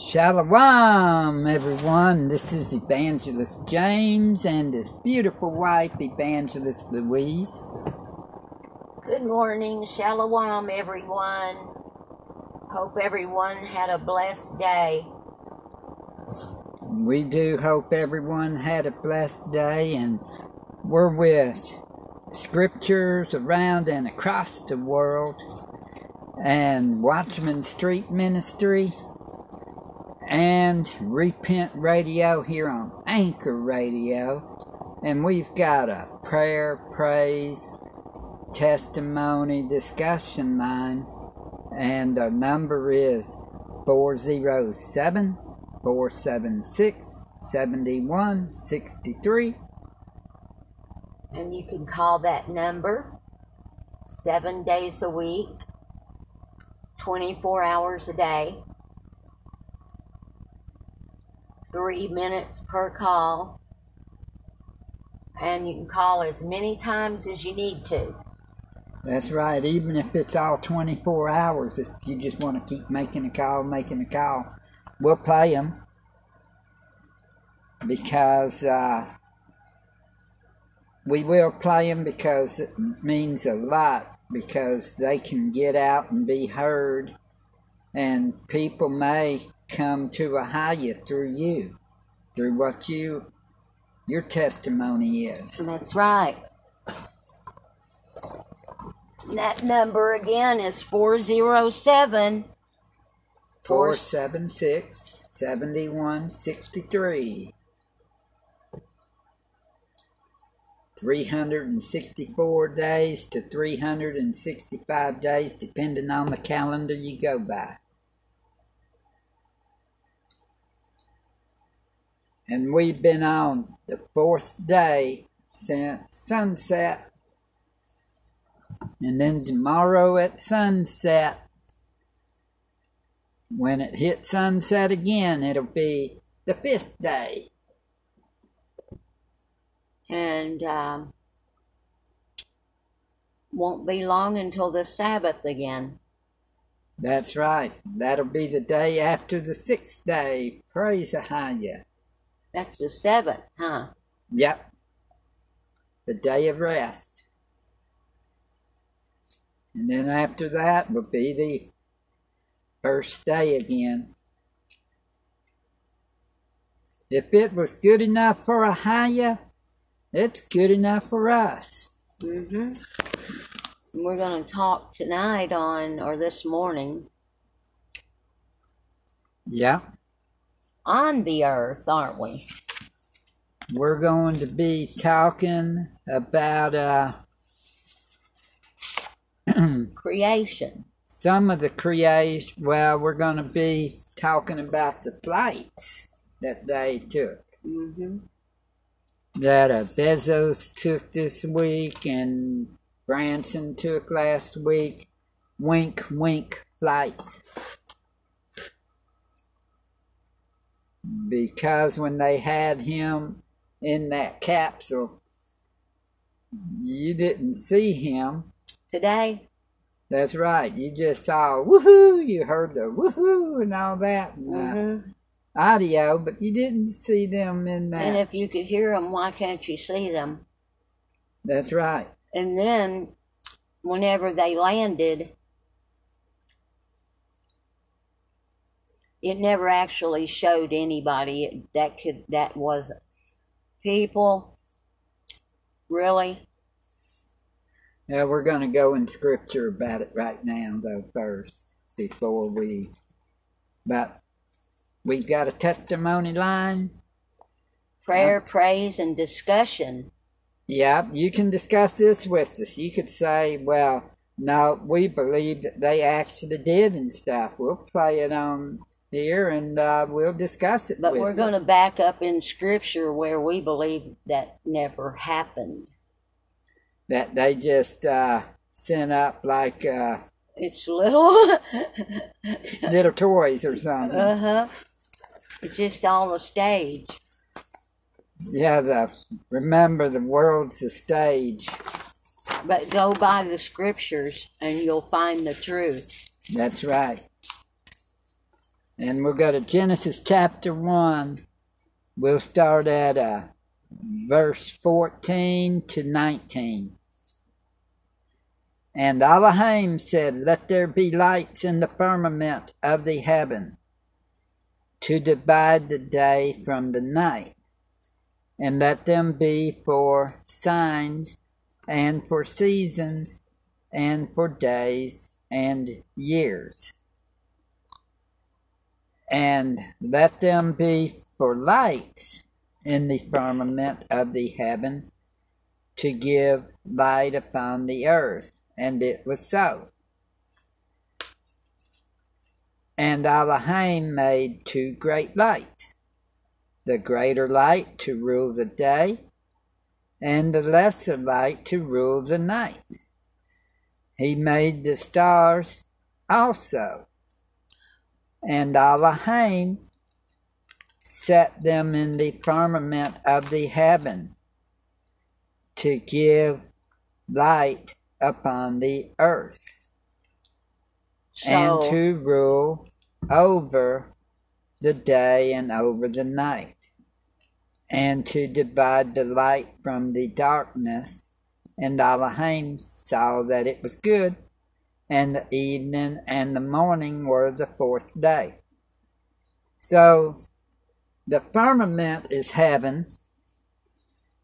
Shalawam, everyone. This is Evangelist James and his beautiful wife, Evangelist Louise. Good morning. Shalawam, everyone. Hope everyone had a blessed day. We do hope everyone had a blessed day, and we're with scriptures around and across the world and Watchman Street Ministry and Repent Radio here on Anchor Radio. And we've got a prayer, praise, testimony, discussion line. And our number is 407-476-7163. And you can call that number 7 days a week, 24 hours a day. 3 minutes per call, and you can call as many times as you need to. That's right, even if it's all 24 hours, if you just want to keep making a call, we'll play them, because we will play them, because it means a lot, because they can get out and be heard, and people may come to Ahayah through you, through what your testimony is. That's right. That number again is 407-476-7163. 364 days to 365 days, depending on the calendar you go by. And we've been on the fourth day since sunset. And then tomorrow at sunset, when it hits sunset again, it'll be the fifth day. And won't be long until the Sabbath again. That's right. That'll be the day after the sixth day. Praise Ahayah. That's the seventh, huh? Yep. The day of rest. And then after that will be the first day again. If it was good enough for Ahayah, it's good enough for us. Mm-hmm. We're going to talk tonight on, or this morning. Yeah. On the earth, aren't we? We're going to be talking about creation. Some of the creation. Well, we're going to be talking about the flights that they took. Mm-hmm. That Bezos took this week and Branson took last week. Wink, wink, flights. Because when they had him in that capsule, you didn't see him. Today? That's right. You just saw woohoo. You heard the woohoo and all that audio, but you didn't see them in that. And if you could hear them, why can't you see them? That's right. And then whenever they landed, it never actually showed anybody that was people, really. Yeah, we're going to go in scripture about it right now, though, first, before we, but we've got a testimony line. Prayer, praise, and discussion. Yeah, you can discuss this with us. You could say, well, no, we believe that they actually did and stuff. We'll play it on here, and we'll discuss it. But we're going to back up in scripture where we believe that never happened. That they just sent up like it's little little toys or something. It's just on a stage. Yeah, remember the world's a stage. But go by the scriptures, and you'll find the truth. That's right. And we'll go to Genesis chapter 1. We'll start at verse 14 to 19. And Elohim said, "Let there be lights in the firmament of the heaven to divide the day from the night, and let them be for signs and for seasons and for days and years. And let them be for lights in the firmament of the heaven to give light upon the earth." And it was so. And Elohim made two great lights, the greater light to rule the day, and the lesser light to rule the night. He made the stars also. And Elohim set them in the firmament of the heaven to give light upon the earth, and to rule over the day and over the night, and to divide the light from the darkness. And Elohim saw that it was good. And the evening and the morning were the fourth day. So the firmament is heaven.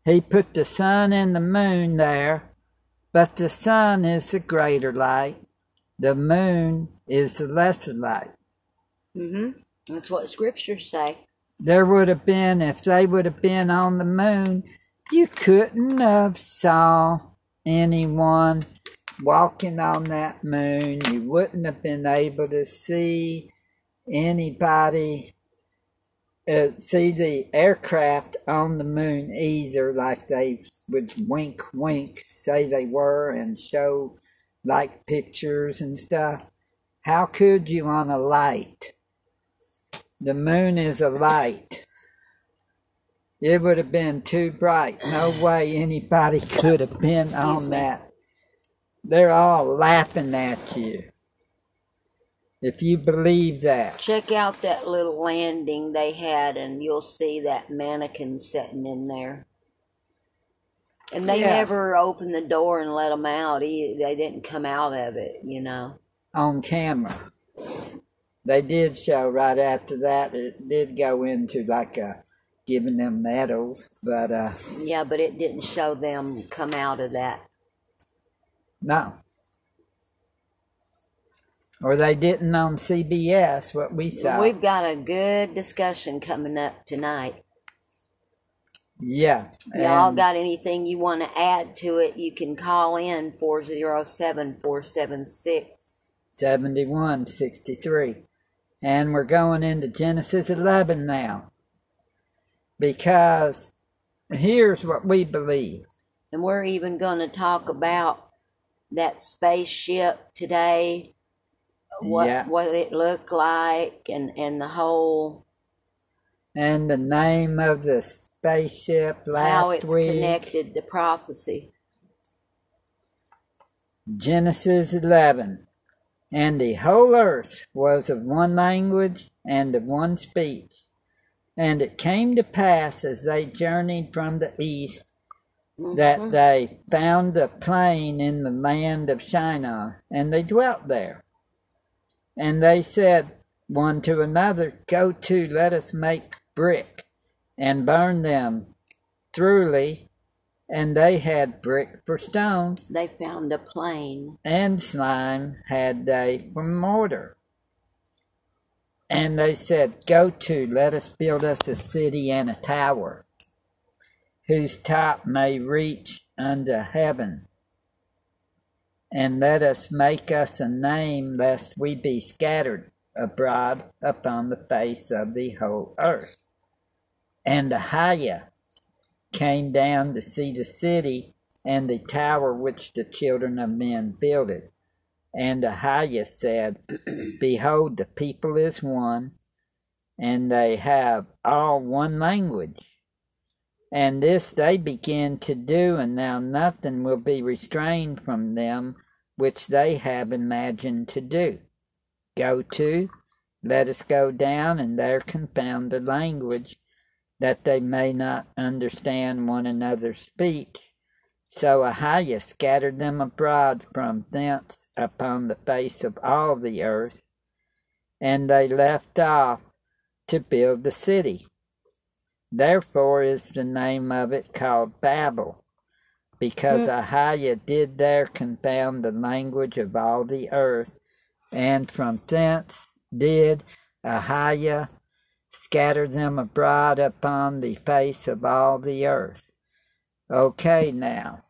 He put the sun and the moon there, but the sun is the greater light. The moon is the lesser light. Mm-hmm. That's what scriptures say. There would have been, if they would have been on the moon, you couldn't have saw anyone walking on that moon. You wouldn't have been able to see anybody, see the aircraft on the moon either, like they would wink, wink, say they were, and show like pictures and stuff. How could you on a light? The moon is a light. It would have been too bright. No way anybody could have been on that. They're all laughing at you, if you believe that. Check out that little landing they had, and you'll see that mannequin sitting in there. And they never opened the door and let them out. They didn't come out of it, you know. On camera. They did show right after that. It did go into like a giving them medals, but... yeah, but it didn't show them come out of that. No. Or they didn't on CBS, what we saw. We've got a good discussion coming up tonight. Yeah. Y'all got anything you want to add to it, you can call in 407-476-7163. And we're going into Genesis 11 now. Because here's what we believe. And we're even going to talk about that spaceship today, what it looked like, and the whole... And the name of the spaceship last week. How it's connected to prophecy. Genesis 11. And the whole earth was of one language and of one speech. And it came to pass as they journeyed from the east, that they found a plain in the land of Shinar, and they dwelt there. And they said one to another, "Go to, let us make brick, and burn them thoroughly." And they had brick for stone. They found a plain. And slime had they for mortar. And they said, "Go to, let us build us a city and a tower, whose top may reach unto heaven. And let us make us a name, lest we be scattered abroad upon the face of the whole earth." And Ahayah came down to see the city and the tower which the children of men builded. And Ahayah said, "Behold, the people is one, and they have all one language. And this they begin to do, and now nothing will be restrained from them which they have imagined to do. Go to, Let us go down in their confounded language, that they may not understand one another's speech. So Ahayah scattered them abroad from thence upon the face of all the earth, and they left off to build the city. Therefore is the name of it called Babel, because Ahayah did there confound the language of all the earth, and from thence did Ahayah scatter them abroad upon the face of all the earth. Okay, now,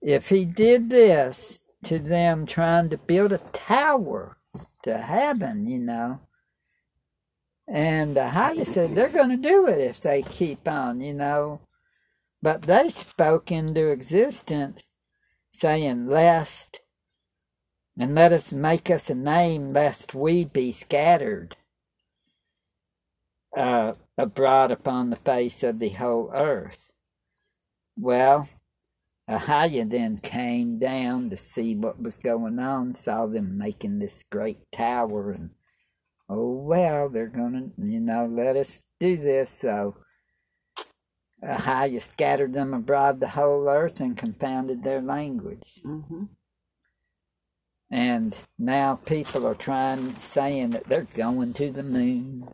if he did this to them trying to build a tower to heaven, you know, and Ahayah said they're going to do it if they keep on, you know. But they spoke into existence, saying, lest, and let us make us a name, lest we be scattered abroad upon the face of the whole earth. Well, Ahayah then came down to see what was going on, saw them making this great tower, and, oh, well, they're going to, you know, let us do this. So Ahayah scattered them abroad the whole earth and confounded their language. Mm-hmm. And now people are saying that they're going to the moon,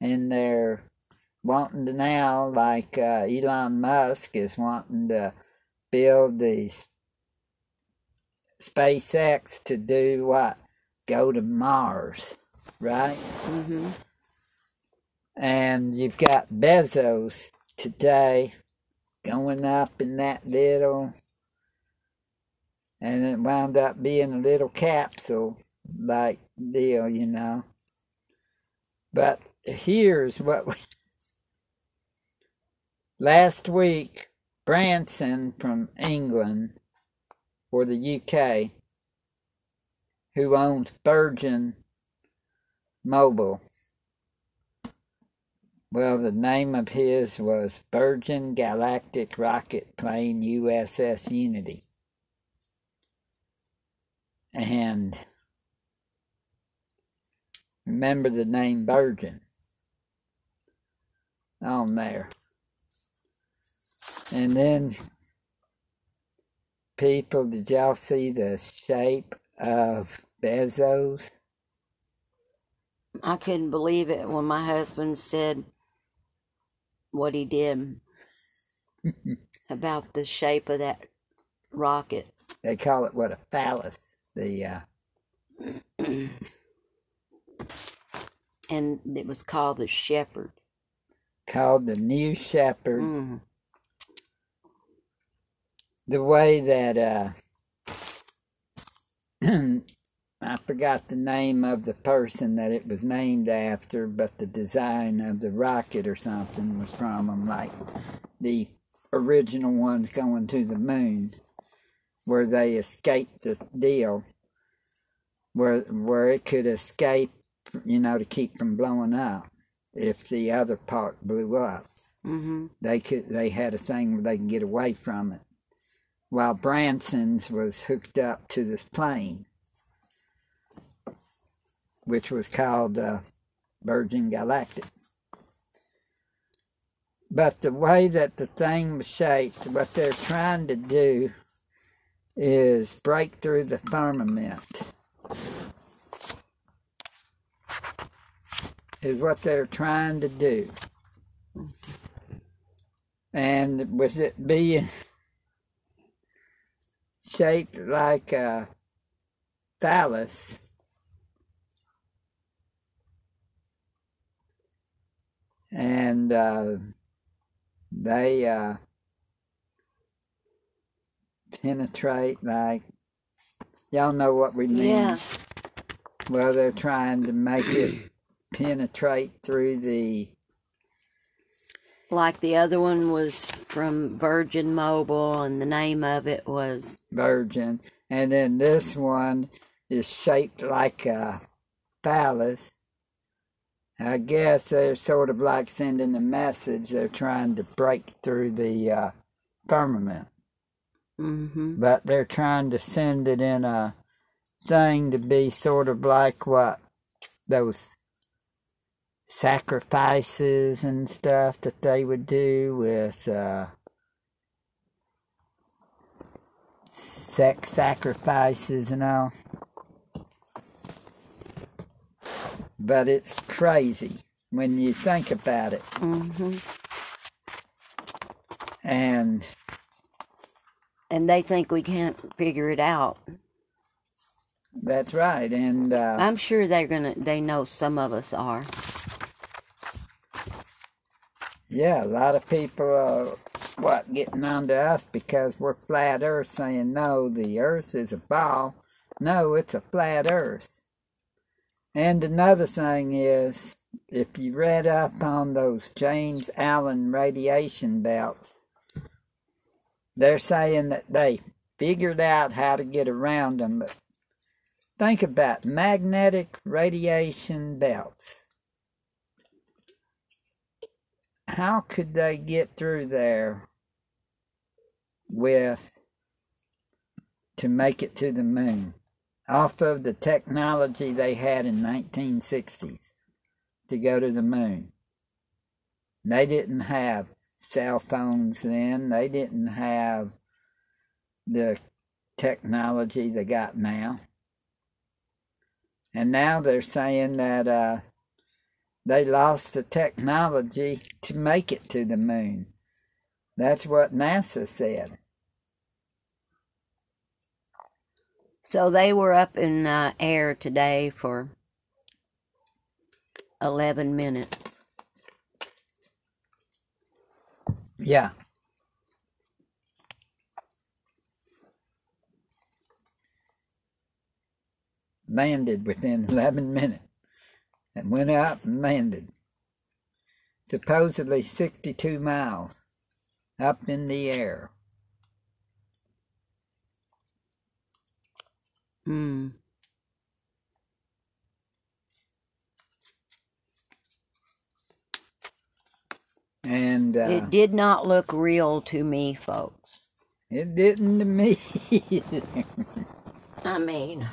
and they're wanting to now, like Elon Musk is wanting to build the SpaceX to do what? Go to Mars, right? Mm-hmm. And you've got Bezos today going up in that little, and it wound up being a little capsule like deal, you know. But here's what we, last week, Branson from England, or the UK, who owns Virgin Mobile, well, the name of his was Virgin Galactic Rocket Plane USS Unity. And remember the name Virgin on there. And then, people, did y'all see the shape of Bezos? I couldn't believe it when my husband said what he did about the shape of that rocket. They call it, what, a phallus. And it was called the Shepherd. Called the New Shepherd. Mm-hmm. The way that, I forgot the name of the person that it was named after, but the design of the rocket or something was from them, like the original ones going to the moon, where they escaped the deal, where it could escape, you know, to keep from blowing up. If the other part blew up, mm-hmm. They had a thing where they could get away from it, while Branson's was hooked up to this plane, which was called Virgin Galactic. But the way that the thing was shaped, what they're trying to do is break through the firmament, is what they're trying to do. And with it being shaped like a phallus, and they penetrate, like, y'all know what we mean. Yeah. Well, they're trying to make it penetrate through the, like the other one was from Virgin Mobile, and the name of it was Virgin, and then this one is shaped like a phallus. I guess they're sort of like sending a message. They're trying to break through the firmament. Mm-hmm. But they're trying to send it in a thing to be sort of like what those sacrifices and stuff that they would do with sex sacrifices and all. But it's crazy when you think about it. Mm-hmm. And they think we can't figure it out. That's right. And I'm sure they know some of us are. Yeah, a lot of people are getting onto us because we're flat earth, saying no, the earth is a ball. No, it's a flat earth. And another thing is, if you read up on those James Allen radiation belts, they're saying that they figured out how to get around them. But think about magnetic radiation belts. How could they get through there to make it to the moon? Off of the technology they had in 1960s to go to the moon. They didn't have cell phones then. They didn't have the technology they got now. And now they're saying that they lost the technology to make it to the moon. That's what NASA said. So they were up in air today for 11 minutes. Yeah. Landed within 11 minutes and went out and landed. Supposedly 62 miles up in the air. Hmm. And it did not look real to me, folks. It didn't to me either. I mean,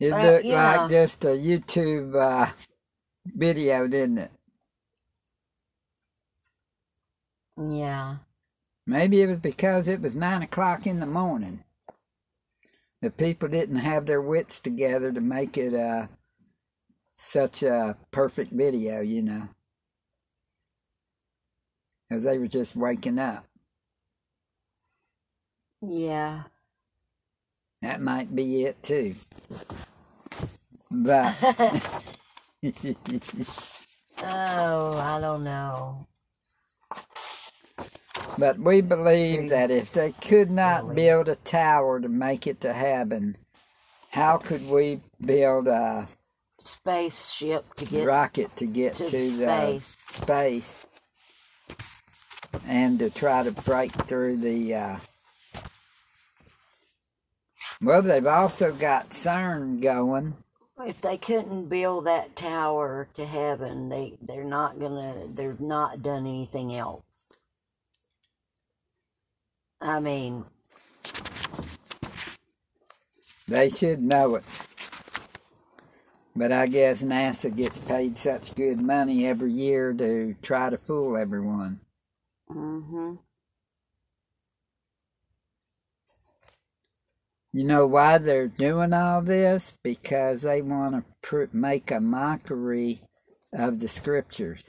it looked like just a YouTube video, didn't it? Yeah. Maybe it was because it was 9 o'clock in the morning. The people didn't have their wits together to make it such a perfect video, you know. Because they were just waking up. Yeah. That might be it too. But. Oh, I don't know. But we believe that if they could not build a tower to make it to heaven, how could we build a spaceship to get rocket to get to the space and to try to break through the? Well, they've also got CERN going. If they couldn't build that tower to heaven, they're not gonna. They've not done anything else. I mean, they should know it. But I guess NASA gets paid such good money every year to try to fool everyone. Mm-hmm. You know why they're doing all this? Because they want to make a mockery of the scriptures.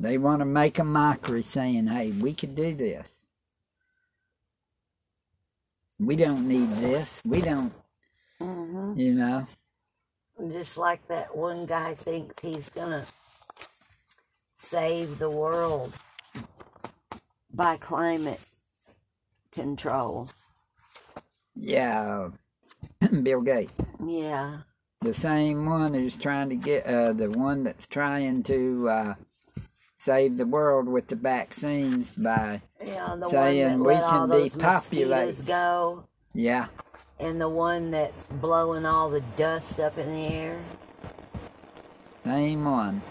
They want to make a mockery saying, hey, we could do this. We don't need this. We don't, you know. Just like that one guy thinks he's going to save the world by climate control. Yeah, Bill Gates. Yeah. The same one who's trying to get, the one that's trying to save the world with the vaccines by saying we can depopulate. Go. Yeah. And the one that's blowing all the dust up in the air. Same one.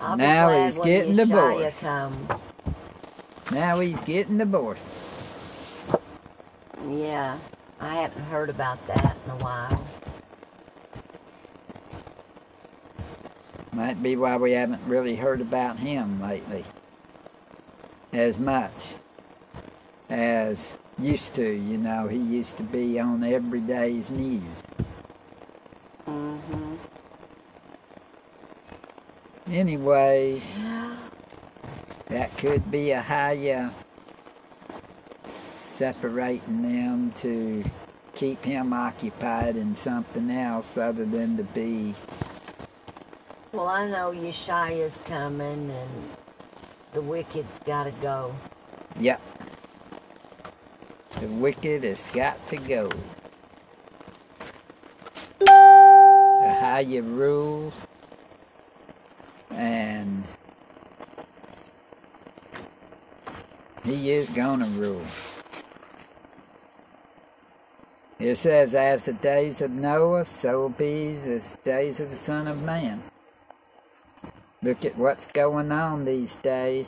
Now he's getting divorced. Now he's getting divorced. Yeah, I haven't heard about that in a while. Might be why we haven't really heard about him lately as much as used to. You know, he used to be on every day's news. Mm-hmm. Anyways, that could be Ahayah separating them to keep him occupied in something else other than to be... Well, I know Yashaya's coming and the wicked's got to go. Yep. The wicked has got to go. Ahayah rules and he is going to rule. It says, as the days of Noah, so will be the days of the Son of Man. Look at what's going on these days.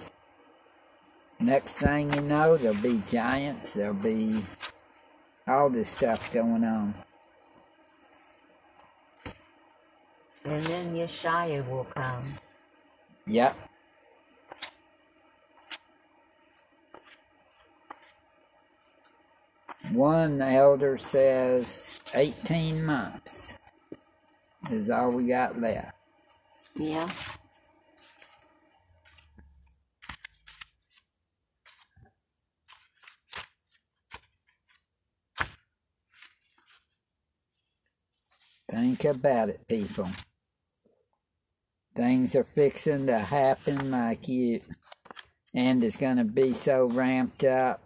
Next thing you know, there'll be giants, there'll be all this stuff going on. And then Yashaya will come. Yep. One elder says 18 months is all we got left. Yeah. Think about it, people. Things are fixing to happen like you. And it's going to be so ramped up.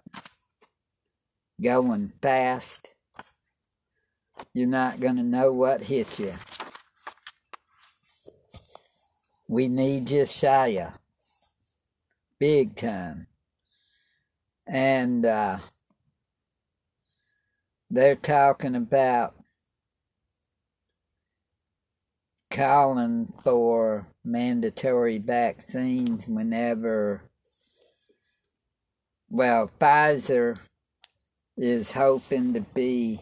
Going fast. You're not going to know what hit you. We need Josiah. Big time. And they're talking about calling for mandatory vaccines whenever, well, Pfizer is hoping to be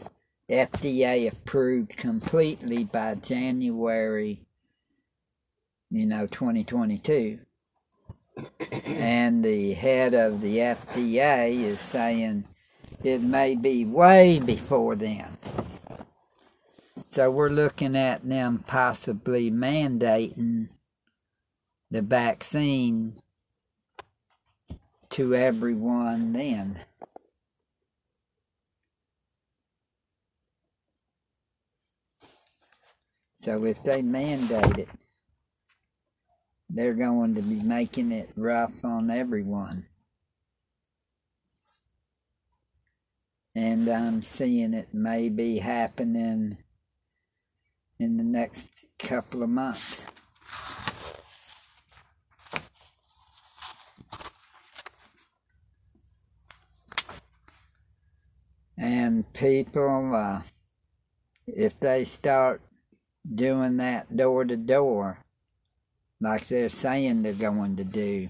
FDA approved completely by January, 2022. And the head of the FDA is saying it may be way before then. So we're looking at them possibly mandating the vaccine to everyone then. So if they mandate it, they're going to be making it rough on everyone. And I'm seeing it may be happening in the next couple of months. And people, if they start doing that door to door, like they're saying they're going to do,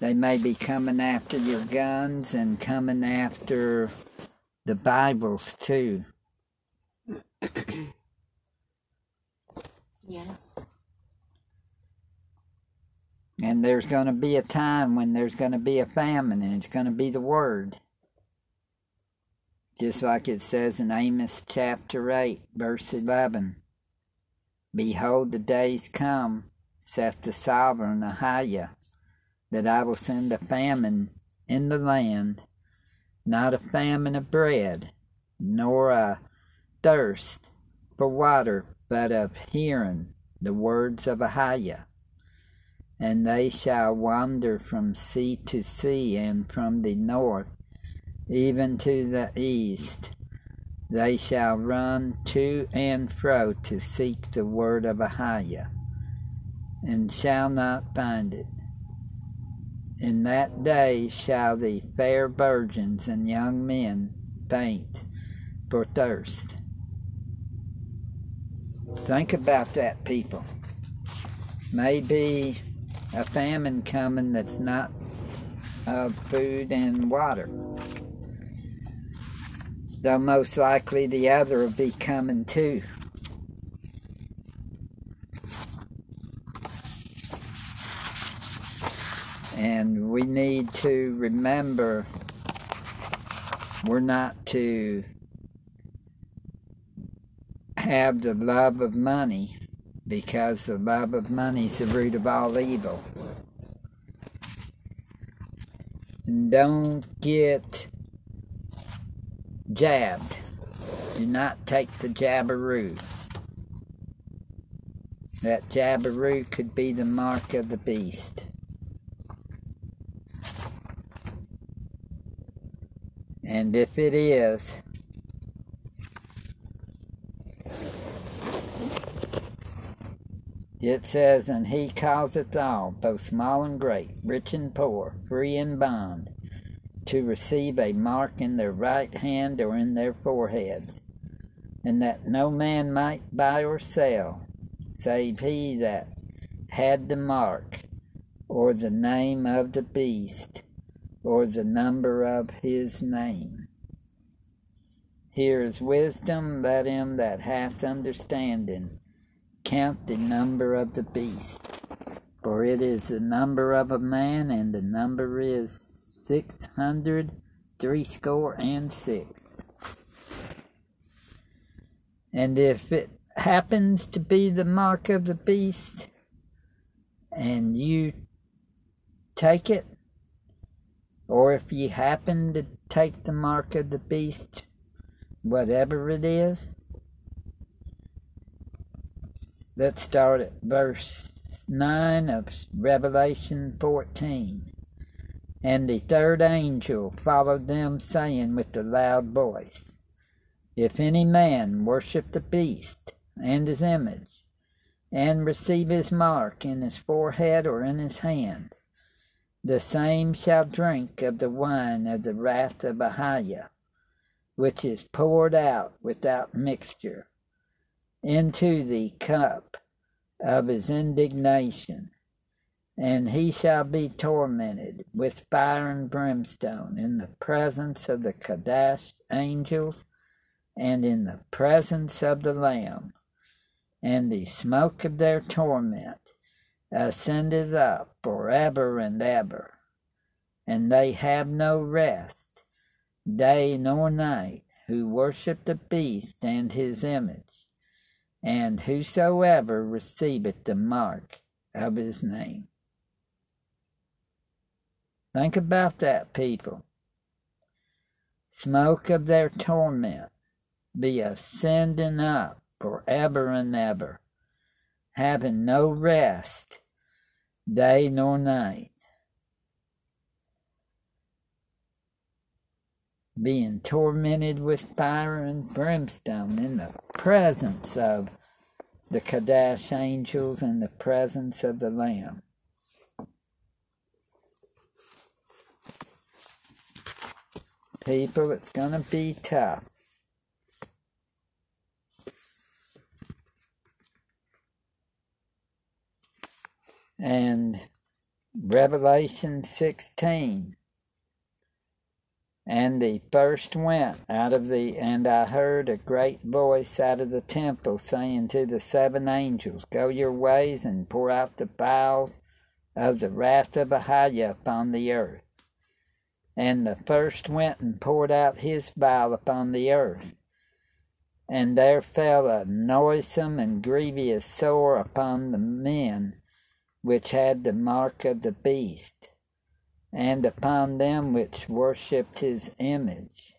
they may be coming after your guns and coming after the Bibles too. Yes. And there's going to be a time when there's going to be a famine, and it's going to be the word. Just like it says in Amos chapter 8, verse 11. Behold, the days come, saith the sovereign Ahayah, that I will send a famine in the land, not a famine of bread, nor a thirst for water, but of hearing the words of Ahayah. And they shall wander from sea to sea, and from the north, even to the east. They shall run to and fro to seek the word of Ahayah, and shall not find it. In that day shall the fair virgins and young men faint for thirst. Think about that, people. Maybe a famine coming that's not of food and water. Though most likely the other will be coming too. And we need to remember we're not to have the love of money, because the love of money is the root of all evil. And don't get jabbed. Do not take the jabberoo. That jabberoo could be the mark of the beast. And if it is, it says, and he causeth all, both small and great, rich and poor, free and bond, to receive a mark in their right hand or in their foreheads, and that no man might buy or sell, save he that had the mark, or the name of the beast, or the number of his name. Here is wisdom, let him that hath understanding count the number of the beast, for it is the number of a man, and the number is 666. And if it happens to be the mark of the beast, and you take it, or if you happen to take the mark of the beast, whatever it is, let's start at verse 9 of Revelation 14. And the third angel followed them, saying with a loud voice, If any man worship the beast and his image, and receive his mark in his forehead or in his hand, the same shall drink of the wine of the wrath of Ahayah, which is poured out without mixture, into the cup of his indignation, and he shall be tormented with fire and brimstone in the presence of the Qadosh angels and in the presence of the Lamb. And the smoke of their torment ascendeth up forever and ever, and they have no rest, day nor night, who worship the beast and his image, and whosoever receiveth the mark of his name. Think about that, people. Smoke of their torment be ascending up forever and ever, having no rest, day nor night, being tormented with fire and brimstone in the presence of the Qadosh angels and the presence of the Lamb. People, it's going to be tough. And Revelation 16, and the first went out of the, and I heard a great voice out of the temple, saying to the seven angels, Go your ways, and pour out the vials of the wrath of Ahijah upon the earth. And the first went and poured out his vial upon the earth. And there fell a noisome and grievous sore upon the men which had the mark of the beast, and upon them which worshipped his image.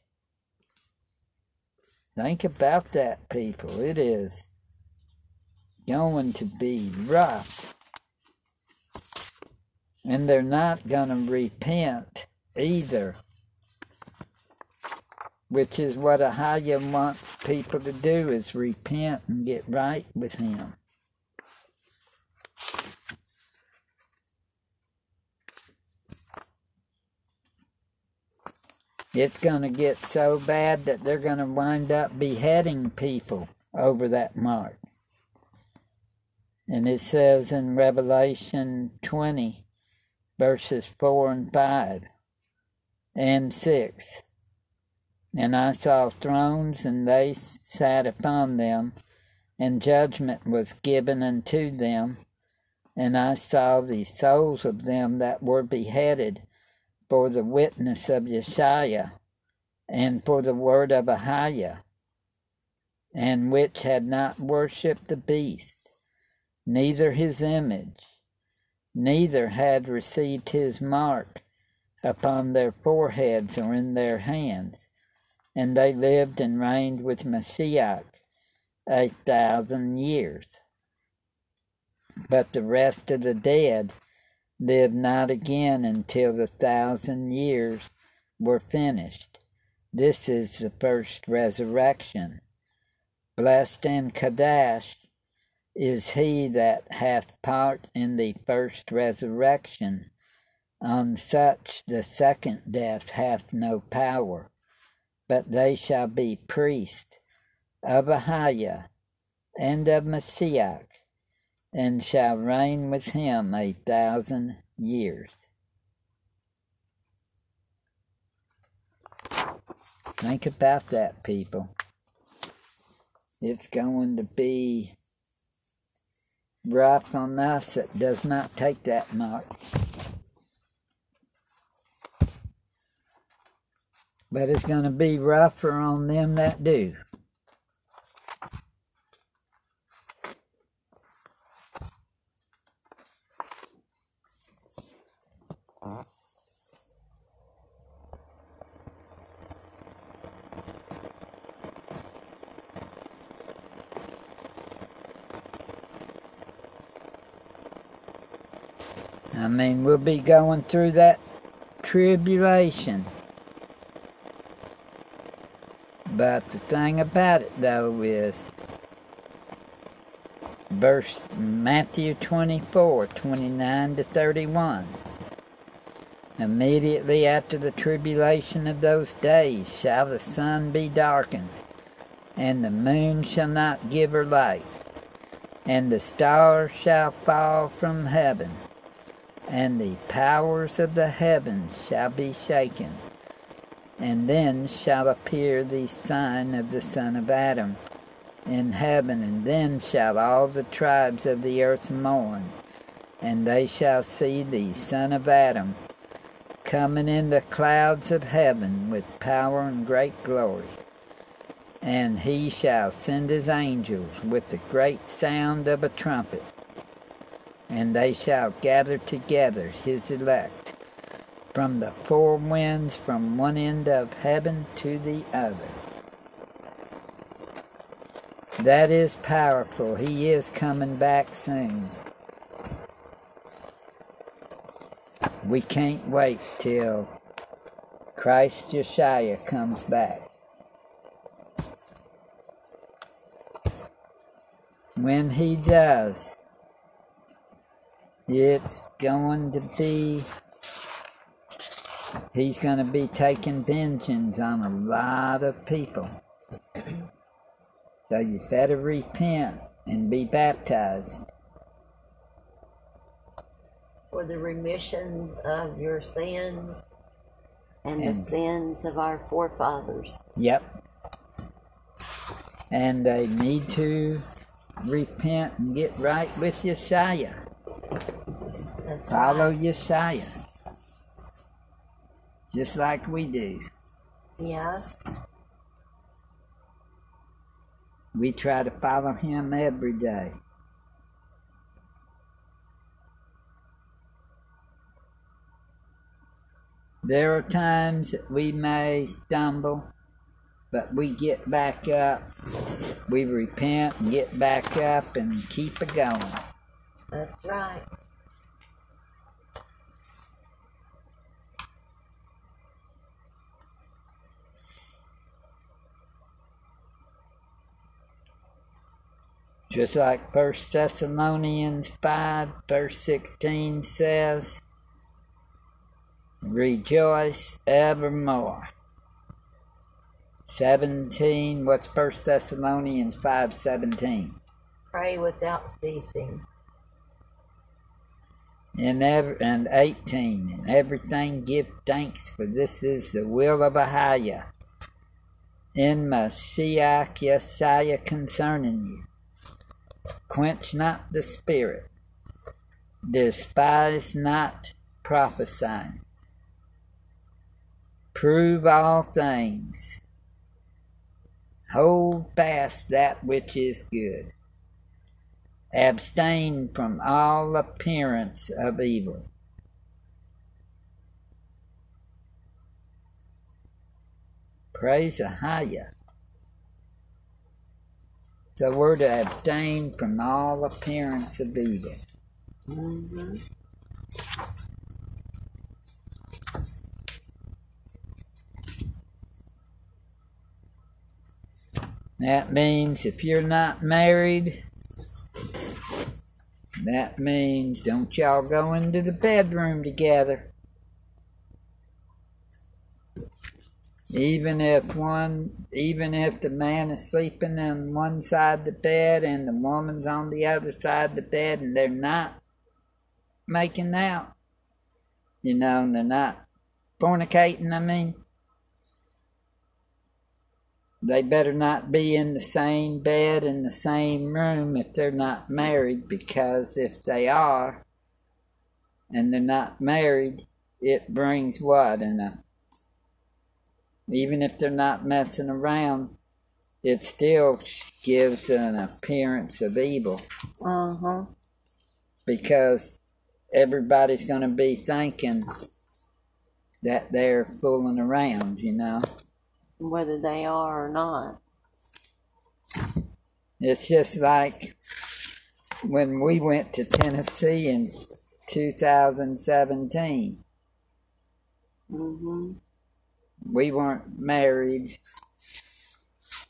Think about that, people. It is going to be rough. And they're not going to repent either, which is what Ahayah wants people to do, is repent and get right with him. It's going to get so bad that they're going to wind up beheading people over that mark. And it says in Revelation 20, verses 4 and 5, and 6. And I saw thrones, and they sat upon them, and judgment was given unto them. And I saw the souls of them that were beheaded for the witness of Yashaya, and for the word of Ahayah, and which had not worshipped the beast, neither his image, neither had received his mark upon their foreheads or in their hands. And they lived and reigned with Mashiach 8,000 years. But the rest of the dead lived not again until the 1,000 years were finished. This is the first resurrection. Blessed and Qadash is he that hath part in the first resurrection. On such the second death hath no power, but they shall be priests of Ahayah and of Mashiach, and shall reign with him 8,000 years. Think about that, people. It's going to be rough on us. It does not take that much. But it's going to be rougher on them that do. I mean, we'll be going through that tribulation. But the thing about it, though, is verse Matthew 24:29-31. Immediately after the tribulation of those days shall the sun be darkened, and the moon shall not give her light, and the stars shall fall from heaven, and the powers of the heavens shall be shaken. And then shall appear the sign of the Son of Adam in heaven, and then shall all the tribes of the earth mourn, and they shall see the Son of Adam coming in the clouds of heaven with power and great glory. And he shall send his angels with the great sound of a trumpet, and they shall gather together his elect from the four winds, from one end of heaven to the other. That is powerful. He is coming back soon. We can't wait till Christ Josiah comes back. When he does, it's going to be, he's going to be taking vengeance on a lot of people. So you better repent and be baptized. For the remissions of your sins and the sins of our forefathers. Yep. And they need to repent and get right with Yashaya. That's follow right. Yeshaya, just like we do. Yes. We try to follow him every day. There are times that we may stumble, but we get back up. We repent and get back up and keep it going. That's right. Just like 1 Thessalonians 5, verse 16 says, rejoice evermore. 17, what's 1 Thessalonians 5, 17? Pray without ceasing. and 18. And everything give thanks, for this is the will of Ahayah in Mashiach Yashaya concerning you. Quench not the spirit. Despise not prophesying. Prove all things. Hold fast that which is good. Abstain from all appearance of evil. Praise Ahayah. So we're to abstain from all appearance of evil. Mm-hmm. That means if you're not married, that means don't y'all go into the bedroom together. Even if the man is sleeping on one side of the bed and the woman's on the other side of the bed and they're not making out, you know, and they're not fornicating, they better not be in the same bed in the same room if they're not married, because if they are and they're not married, it brings what? Even if they're not messing around, it still gives an appearance of evil. Uh-huh. Because everybody's going to be thinking that they're fooling around, whether they are or not. It's just like when we went to Tennessee in 2017. Mm-hmm. We weren't married.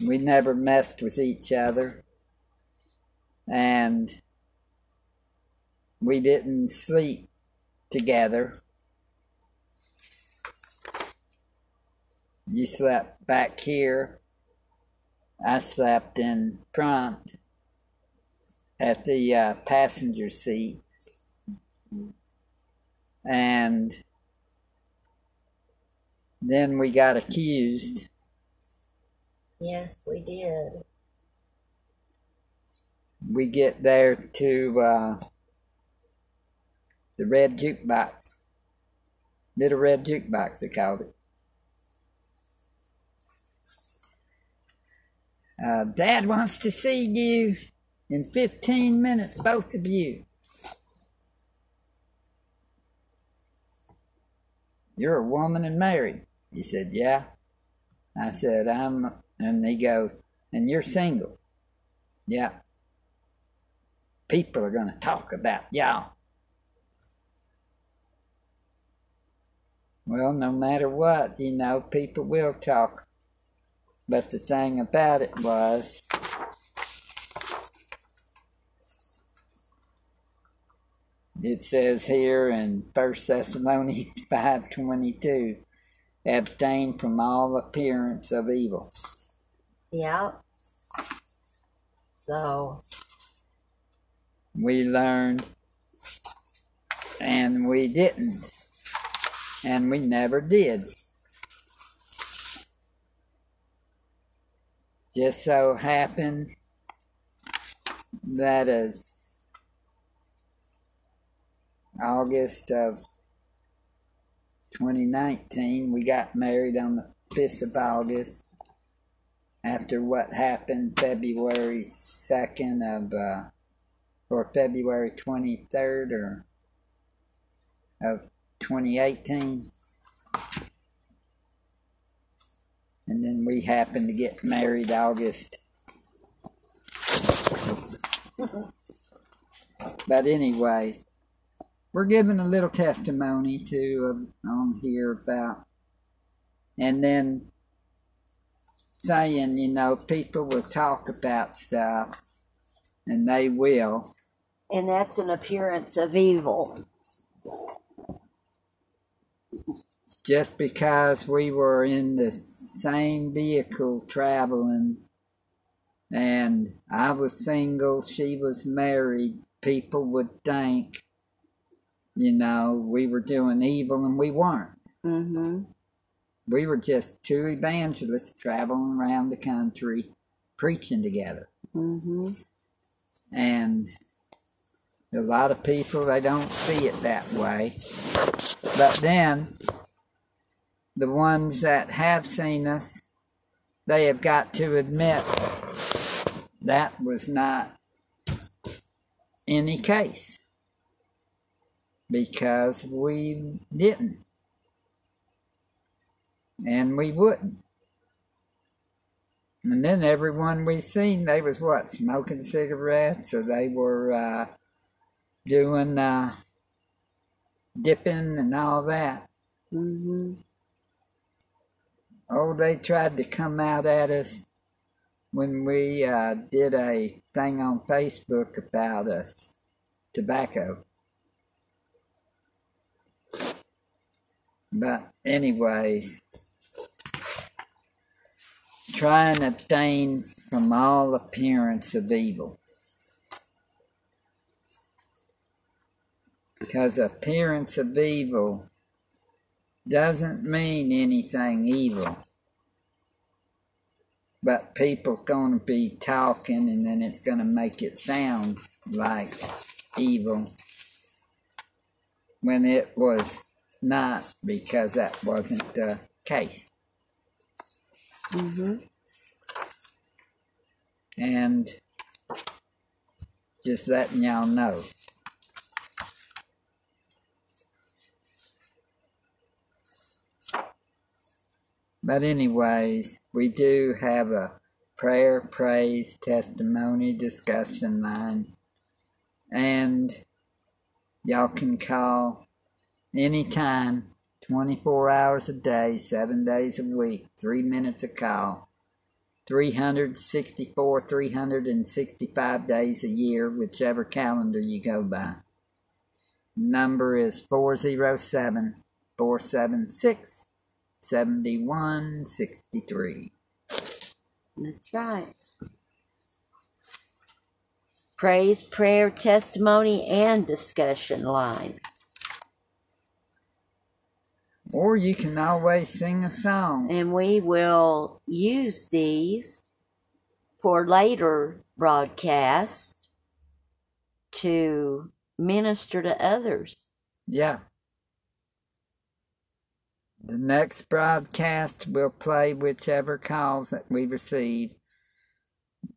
We never messed with each other. And we didn't sleep together. You slept back here. I slept in front at the passenger seat. And then we got accused. Yes, we did. We get there to the Red Jukebox. Little Red Jukebox, they called it. Dad wants to see you in 15 minutes, both of you. You're a woman and married. He said, yeah. I said, and he goes, and you're single. Yeah. People are going to talk about y'all. Well, no matter what, people will talk. But the thing about it was, it says here in 1 Thessalonians 5:22, abstain from all appearance of evil. Yeah. So we learned, and we didn't, and we never did. Just so happened that is August of 2019, we got married on the 5th of August after what happened February 2nd of, or February 23rd or of 2018. And then we happened to get married August. But anyway, we're giving a little testimony on here about, and then saying, people will talk about stuff, and they will. And that's an appearance of evil. Just because we were in the same vehicle traveling, and I was single, she was married, people would think You know, we were doing evil and we weren't. Mm-hmm. We were just two evangelists traveling around the country preaching together. Mm-hmm. And a lot of people, they don't see it that way. But then the ones that have seen us, they have got to admit that was not any case, because we didn't and we wouldn't. And then everyone we seen, they was what, smoking cigarettes, or they were doing dipping and all that. Mm-hmm. Oh, they tried to come out at us when we did a thing on Facebook about us tobacco. But anyways, try and abstain from all appearance of evil, because appearance of evil doesn't mean anything evil. But people's going to be talking, and then it's going to make it sound like evil when it was not, because that wasn't the case. Mm-hmm. And just letting y'all know. But anyways, we do have a prayer, praise, testimony, discussion line. And y'all can call anytime, 24 hours a day, 7 days a week, 3 minutes a call, 364, 365 days a year, whichever calendar you go by. Number is 407-476. 7163. That's right. Praise, prayer, testimony, and discussion line. Or you can always sing a song. And we will use these for later broadcasts to minister to others. Yeah. The next broadcast will play whichever calls that we receive.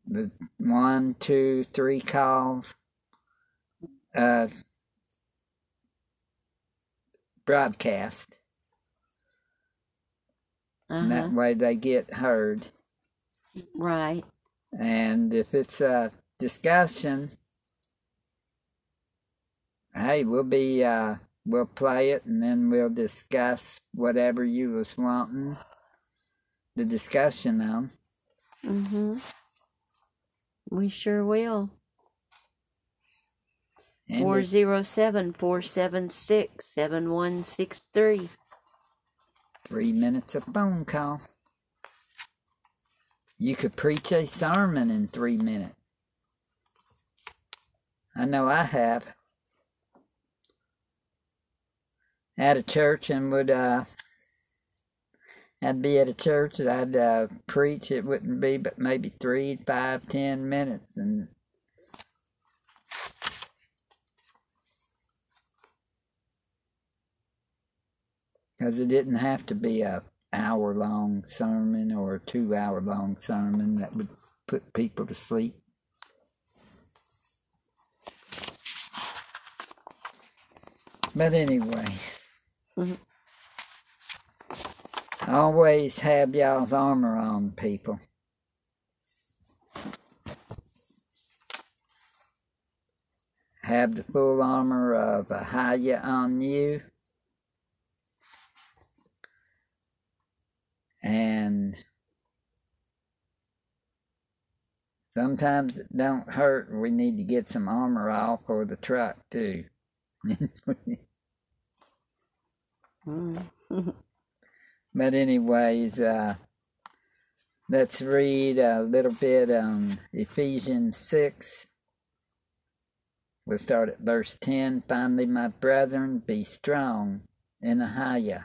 1, 2, 3 calls. Broadcast. And that way they get heard. Right. And if it's a discussion, hey, we'll be... we'll play it, and then we'll discuss whatever you was wanting the discussion on. Mm-hmm. We sure will. 407-476-7163. 3 minutes of phone call. You could preach a sermon in 3 minutes. I know I have. At a church, and would I'd be at a church that I'd preach. It wouldn't be but maybe 3, 5, 10 minutes, and because it didn't have to be a hour long sermon or a 2 hour long sermon that would put people to sleep. But anyway. Mm-hmm. Always have y'all's armor on, people. Have the full armor of Ahayah on you. And sometimes it don't hurt. We need to get some armor off for the truck too. But anyways, let's read a little bit on Ephesians 6 We'll start at verse 10. Finally, my brethren, be strong in Ahayah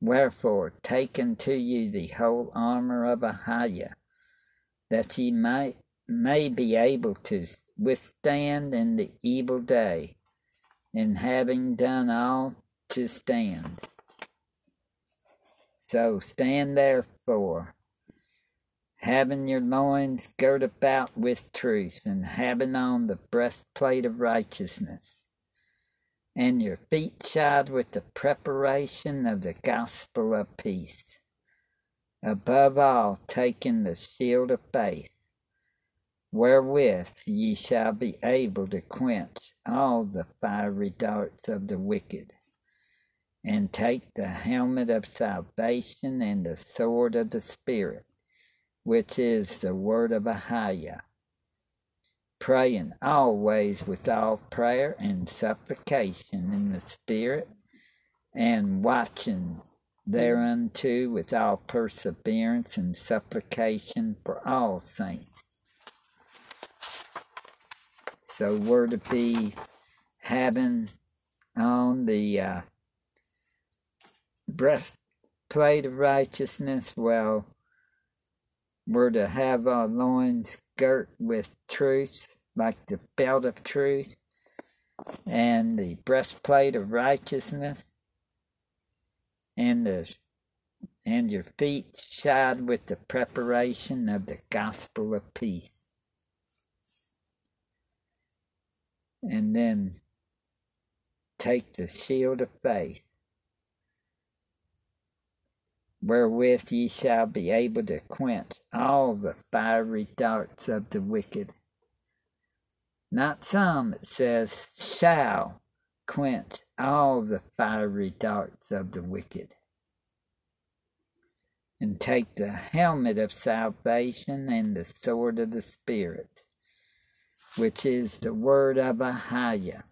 Wherefore, take unto you the whole armor of Ahayah, that ye may be able to withstand in the evil day, and having done all, to stand. So stand therefore, having your loins girt about with truth, and having on the breastplate of righteousness, and your feet shod with the preparation of the gospel of peace. Above all, taking the shield of faith, wherewith ye shall be able to quench all the fiery darts of the wicked, and take the helmet of salvation and the sword of the Spirit, which is the word of Ahayah, praying always with all prayer and supplication in the Spirit, and watching thereunto with all perseverance and supplication for all saints. So we're to be having on the breastplate of righteousness. Well, we're to have our loins girt with truth, like the belt of truth, and the breastplate of righteousness, and your feet shod with the preparation of the gospel of peace. And then take the shield of faith, wherewith ye shall be able to quench all the fiery darts of the wicked. Not some, it says, shall quench all the fiery darts of the wicked. And take the helmet of salvation and the sword of the Spirit, which is the word of Ahayah.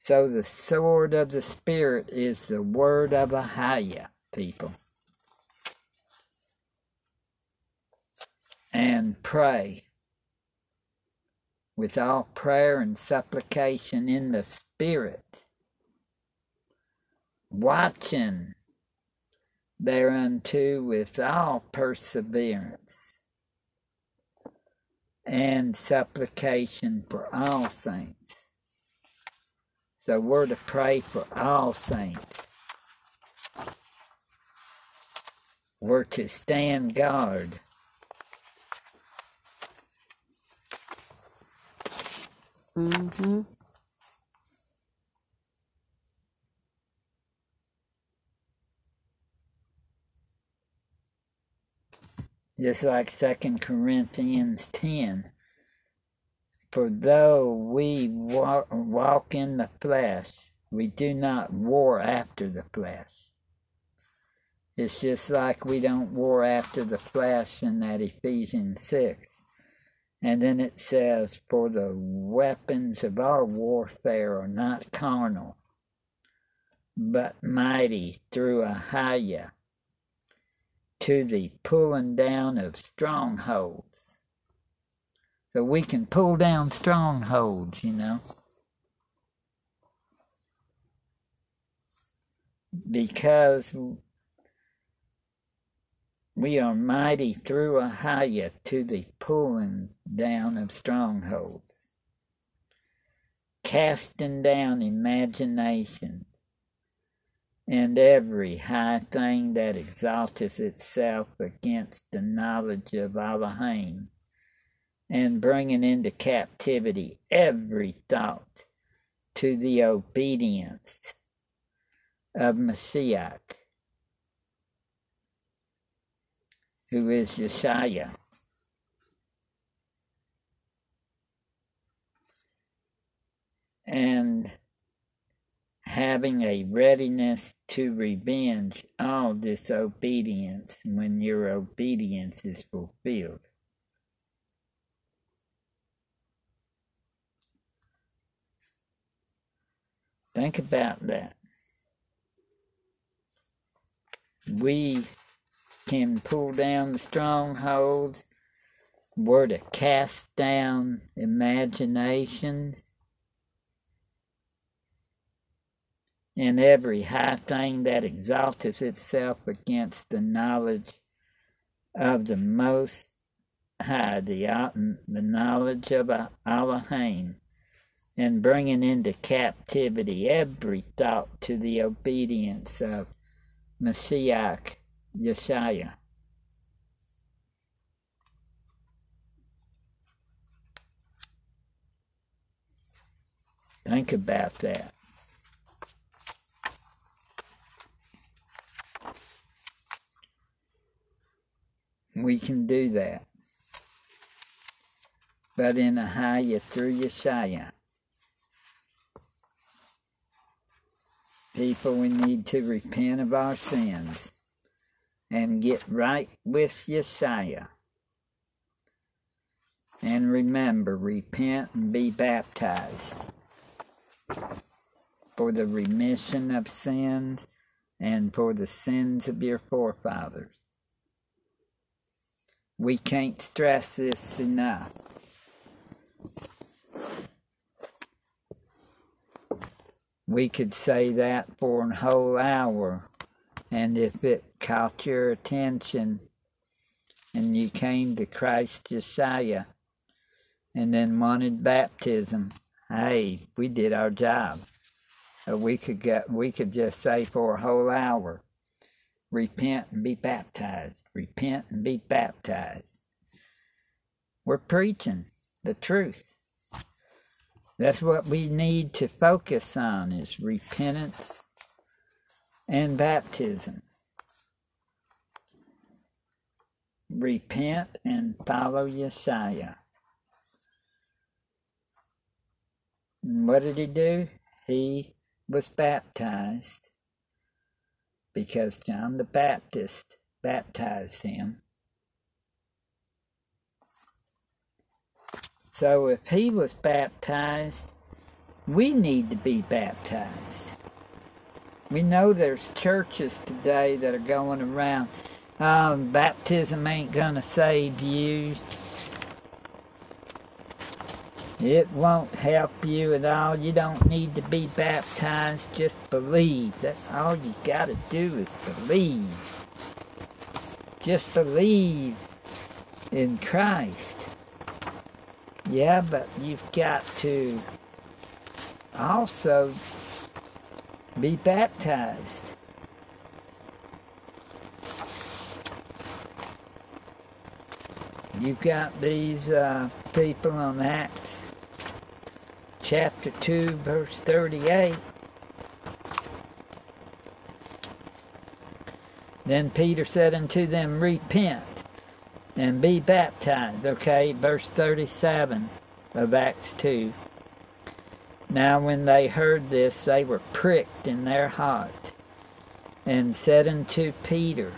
So the sword of the Spirit is the word of Ahayah, people. And pray with all prayer and supplication in the Spirit, watching thereunto with all perseverance and supplication for all saints. So we're to pray for all saints. We're to stand guard. Mm-hmm. Just like 2 Corinthians 10. For though we walk in the flesh, we do not war after the flesh. It's just like we don't war after the flesh in that Ephesians 6. And then it says, for the weapons of our warfare are not carnal, but mighty through Ahayah to the pulling down of strongholds. So we can pull down strongholds, you know. Because we are mighty through Ahayah to the pulling down of strongholds, casting down imaginations, and every high thing that exalteth itself against the knowledge of Elohim, and bringing into captivity every thought to the obedience of Mashiach, who is Yashaya. and having a readiness to revenge all disobedience when your obedience is fulfilled. Think about that. We can pull down the strongholds. We're to cast down imaginations and every high thing that exalteth itself against the knowledge of the Most High, the knowledge of Elohim, and bringing into captivity every thought to the obedience of Mashiach, Yashaya. Think about that. We can do that. But in Ahayah through Yashaya, people, we need to repent of our sins and get right with Yeshua. And remember, repent and be baptized for the remission of sins and for the sins of your forefathers. We can't stress this enough. We could say that for a whole hour, and if it caught your attention and you came to Christ Josiah and then wanted baptism, hey, we did our job. We could just say for a whole hour, repent and be baptized, repent and be baptized. We're preaching the truth. That's what we need to focus on, is repentance and baptism. Repent and follow Yeshua. What did he do? He was baptized because John the Baptist baptized him. So if he was baptized, we need to be baptized. We know there's churches today that are going around, baptism ain't going to save you. It won't help you at all. You don't need to be baptized. Just believe. That's all you got to do is believe. Just believe in Christ. Yeah, but you've got to also be baptized. You've got these people on Acts chapter 2, verse 38. Then Peter said unto them, repent and be baptized. Okay, verse 37 of Acts 2. Now when they heard this, they were pricked in their heart, and said unto Peter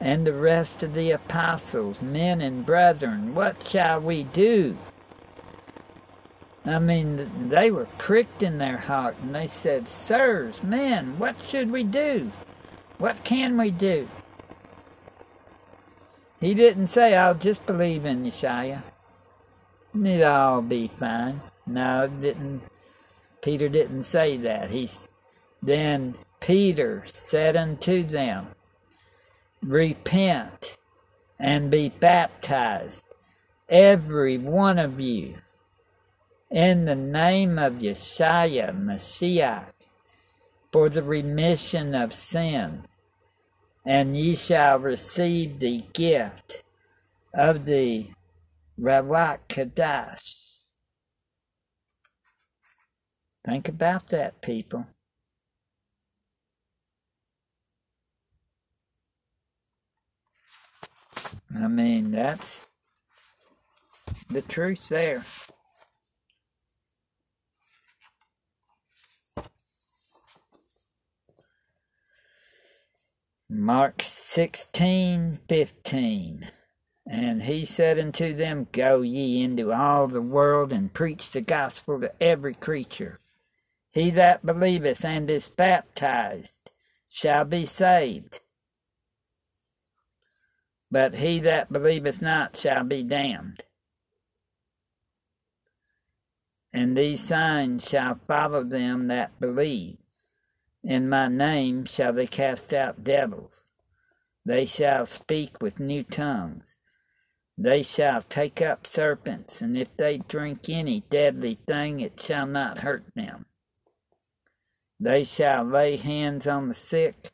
and the rest of the apostles, men and brethren, what shall we do? I mean, they were pricked in their heart, and they said, sirs, men, what should we do? What can we do? He didn't say, I'll just believe in Yeshua and it'll all be fine. No, it didn't. Peter didn't say that. Then Peter said unto them, repent and be baptized, every one of you, in the name of Yeshua Mashiach, for the remission of sins, and ye shall receive the gift of the Rabbi Kadash. Think about that, people. I mean, that's the truth there. Mark 16:15. And he said unto them, Go ye into all the world, and preach the gospel to every creature. He that believeth and is baptized shall be saved, but he that believeth not shall be damned. And these signs shall follow them that believe. In my name shall they cast out devils. They shall speak with new tongues. They shall take up serpents, and if they drink any deadly thing, it shall not hurt them. They shall lay hands on the sick,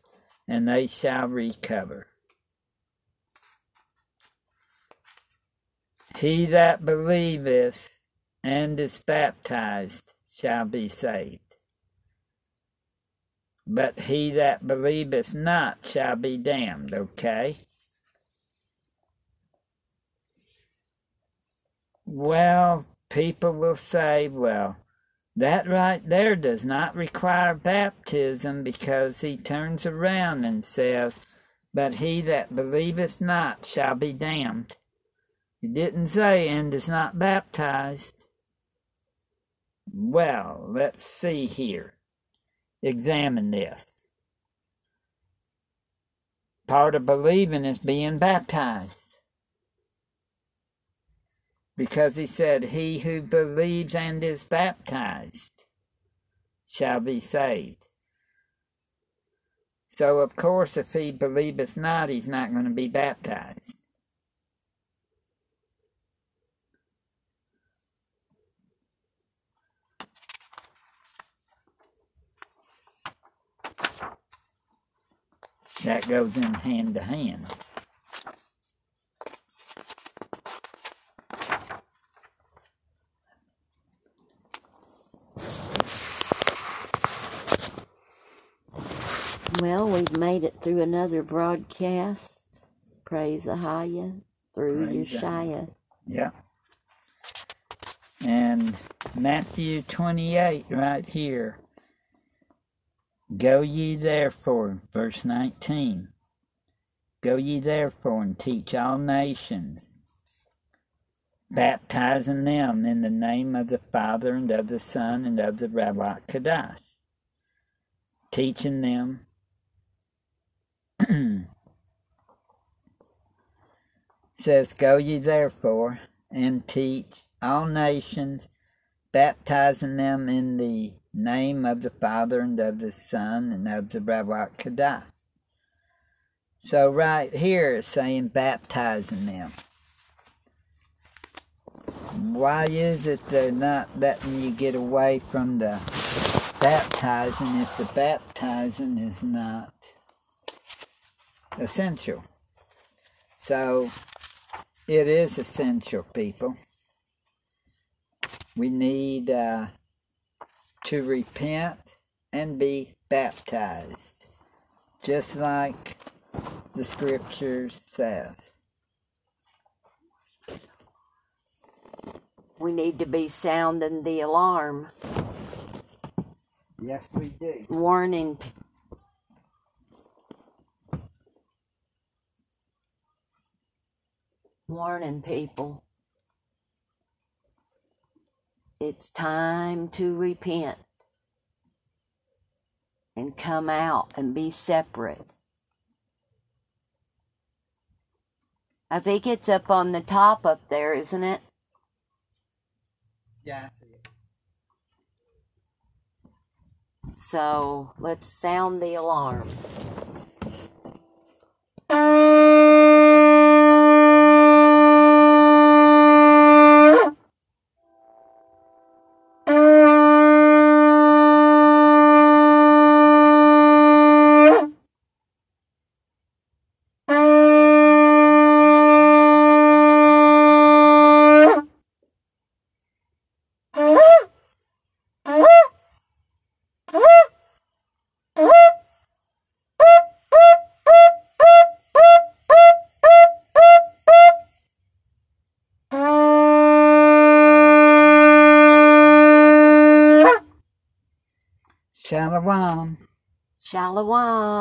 and they shall recover. He that believeth and is baptized shall be saved, but he that believeth not shall be damned, okay? Well, people will say, well, that right there does not require baptism, because he turns around and says, but he that believeth not shall be damned. He didn't say, and is not baptized. Well, let's see here. Examine this. Part of believing is being baptized, because he said, he who believes and is baptized shall be saved. So, of course, if he believeth not, he's not going to be baptized. That goes in hand to hand. Well, we've made it through another broadcast. Praise Ahayah through Yashaya. Yeah. And Matthew 28 right here. Go ye therefore, verse 19. Go ye therefore and teach all nations, baptizing them in the name of the Father and of the Son and of the Ruach HaKodesh, teaching them says, go ye therefore and teach all nations, baptizing them in the name of the Father and of the Son and of the Ruach HaKodesh. So right here it's saying baptizing them. Why is it they're not letting you get away from the baptizing if the baptizing is not essential? So it is essential, people. We need to repent and be baptized, just like the scripture says. We need to be sounding the alarm. Yes, we do. Warning. Warning people. It's time to repent and come out and be separate. I think it's up on the top up there, isn't it? Yeah, I see it. So let's sound the alarm. Shalawam. Shalawam.